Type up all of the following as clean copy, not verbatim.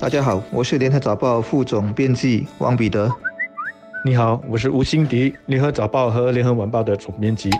大家好，我是联合早报副总编辑王彼得。你好，我是吴欣迪，联合早报和联合晚报的总编辑。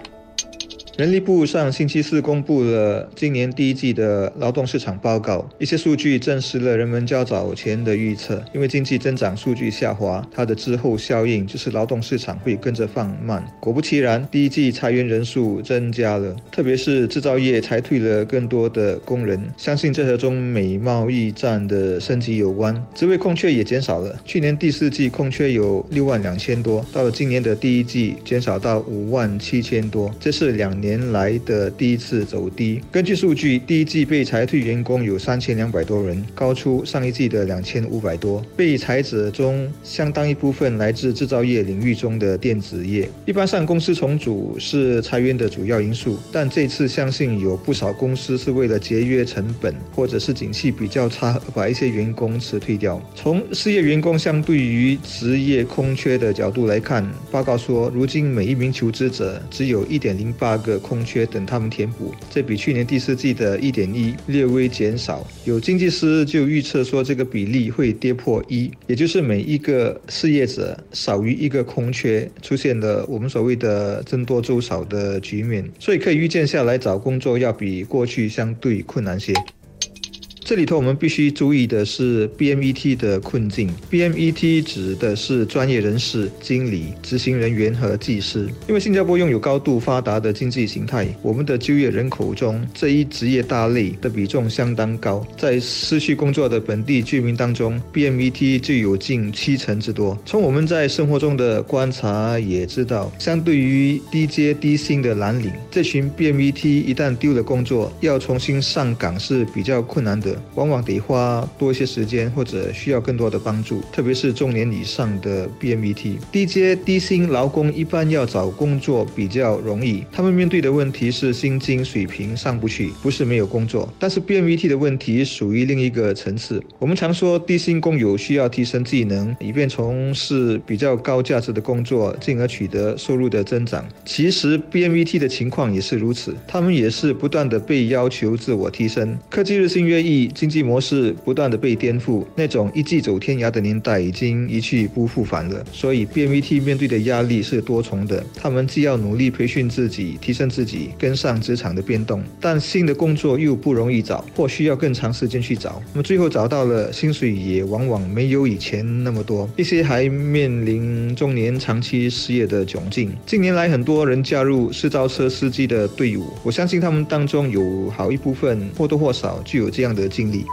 人力部上星期四公布了今年第一季的劳动市场报告，一些数据证实了人们较早前的预测，因为经济增长数据下滑，它的滞后效应就是劳动市场会跟着放慢。果不其然，第一季裁员人数增加了，特别是制造业裁退了更多的工人，相信这和中美贸易战的升级有关。职位空缺也减少了，去年第四季空缺有62000多，到了今年的第一季减少到57000多，这是2年来的第一次走低。根据数据，第一季被裁退员工有3200多人，高出上一季的2500多。被裁者中相当一部分来自制造业领域中的电子业。一般上公司重组是裁员的主要因素，但这次相信有不少公司是为了节约成本或者是景气比较差而把一些员工辞退掉。从失业员工相对于职业空缺的角度来看，报告说如今每一名求职者只有 1.08 个空缺等他们填补，这比去年第四季的 1.1 略微减少。有经济师就预测说这个比例会跌破1，也就是每一个失业者少于一个空缺，出现了我们所谓的僧多粥少的局面，所以可以预见下来找工作要比过去相对困难些。这里头我们必须注意的是 BMET 的困境。 BMET 指的是专业人士、经理、执行人员和技师。因为新加坡拥有高度发达的经济形态，我们的就业人口中这一职业大类的比重相当高。在失去工作的本地居民当中， BMET 就有近70%之多。从我们在生活中的观察也知道，相对于低阶低薪的蓝领，这群 BMET 一旦丢了工作，要重新上岗是比较困难的，往往得花多些时间或者需要更多的帮助，特别是中年以上的 BMET。 低阶低薪劳工一般要找工作比较容易，他们面对的问题是薪金水平上不去，不是没有工作。但是 BMET 的问题属于另一个层次。我们常说低薪工友需要提升技能，以便从事比较高价值的工作，进而取得收入的增长。其实 BMET 的情况也是如此，他们也是不断的被要求自我提升。科技日新月异，经济模式不断的被颠覆，那种一技走天涯的年代已经一去不复返了。所以 BMVT 面对的压力是多重的，他们既要努力培训自己、提升自己，跟上职场的变动，但新的工作又不容易找，或需要更长时间去找。那么最后找到了，薪水也往往没有以前那么多。一些还面临中年长期失业的窘境。近年来很多人加入私招车司机的队伍，我相信他们当中有好一部分或多或少具有这样的经历。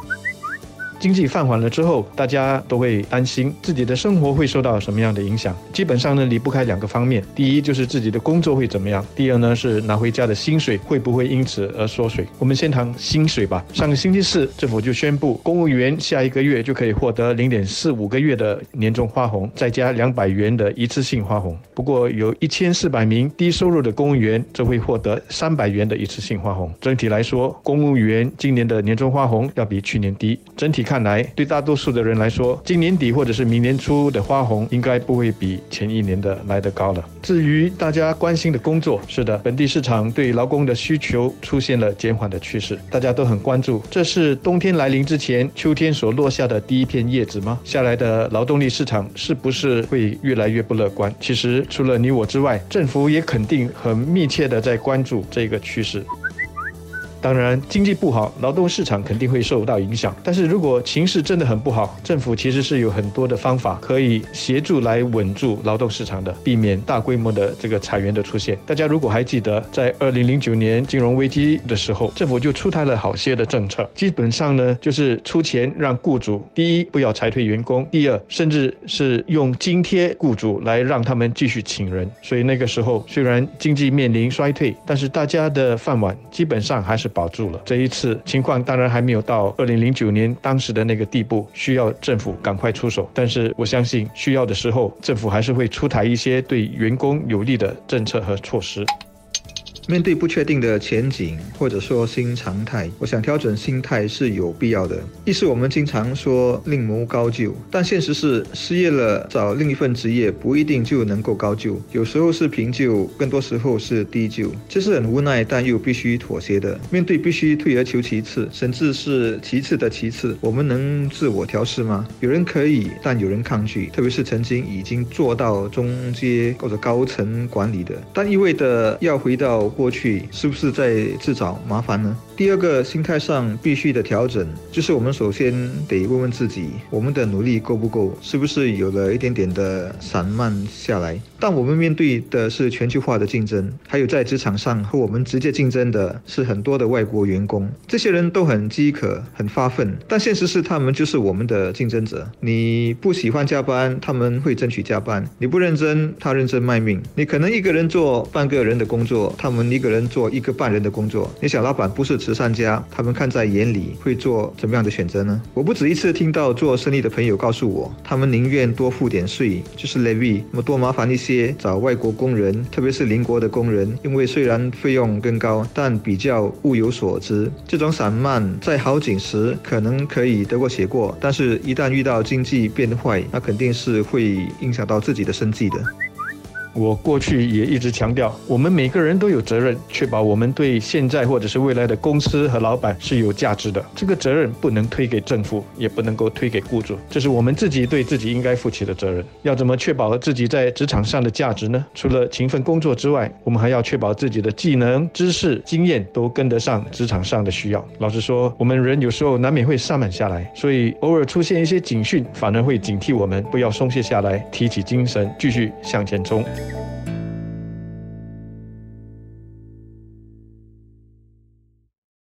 经济放缓了之后，大家都会担心自己的生活会受到什么样的影响。基本上呢，离不开两个方面，第一就是自己的工作会怎么样，第二呢是拿回家的薪水会不会因此而缩水。我们先谈薪水吧。上个星期四，政府就宣布公务员下一个月就可以获得 0.45 个月的年终花红，再加200元的一次性花红。不过有1400名低收入的公务员则会获得300元的一次性花红。整体来说，公务员今年的年终花红要比去年低。整体看来，对大多数的人来说，今年底或者是明年初的花红应该不会比前一年的来得高了。至于大家关心的工作，是的，本地市场对劳工的需求出现了减缓的趋势，大家都很关注，这是冬天来临之前秋天所落下的第一片叶子吗？下来的劳动力市场是不是会越来越不乐观？其实除了你我之外，政府也肯定很密切的在关注这个趋势。当然，经济不好，劳动市场肯定会受到影响。但是如果情势真的很不好，政府其实是有很多的方法可以协助来稳住劳动市场的，避免大规模的这个裁员的出现。大家如果还记得，在2009年金融危机的时候，政府就出台了好些的政策。基本上呢，就是出钱让雇主，第一不要裁退员工，第二甚至是用津贴雇主来让他们继续请人。所以那个时候虽然经济面临衰退，但是大家的饭碗基本上还是保住了。这一次情况当然还没有到2009年当时的那个地步，需要政府赶快出手。但是我相信需要的时候，政府还是会出台一些对员工有利的政策和措施。面对不确定的前景，或者说新常态，我想调整心态是有必要的。一是我们经常说另谋高就，但现实是失业了找另一份职业不一定就能够高就，有时候是平就，更多时候是低就，这是很无奈但又必须妥协的。面对必须退而求其次，甚至是其次的其次，我们能自我调试吗？有人可以，但有人抗拒，特别是曾经已经做到中阶或者高层管理的，但意味着要回到过去，是不是在自找麻烦呢？第二个心态上必须的调整，就是我们首先得问问自己，我们的努力够不够，是不是有了一点点的散漫下来。但我们面对的是全球化的竞争，还有在职场上和我们直接竞争的是很多的外国员工，这些人都很饥渴很发奋，但现实是他们就是我们的竞争者。你不喜欢加班，他们会争取加班，你不认真，他认真卖命，你可能一个人做半个人的工作，他们一个人做一个半人的工作。你想老板不是慈善家，他们看在眼里会做怎么样的选择呢？我不止一次听到做生意的朋友告诉我，他们宁愿多付点税，就是 Levy， 那么多麻烦一些找外国工人，特别是邻国的工人，因为虽然费用更高，但比较物有所值。这种散漫在好景时可能可以得过且过，但是一旦遇到经济变坏，那肯定是会影响到自己的生计的。我过去也一直强调，我们每个人都有责任确保我们对现在或者是未来的公司和老板是有价值的，这个责任不能推给政府，也不能够推给雇主，这是我们自己对自己应该负起的责任。要怎么确保自己在职场上的价值呢？除了勤奋工作之外，我们还要确保自己的技能、知识、经验都跟得上职场上的需要。老实说，我们人有时候难免会散漫下来，所以偶尔出现一些警讯，反而会警惕我们不要松懈下来，提起精神继续向前冲。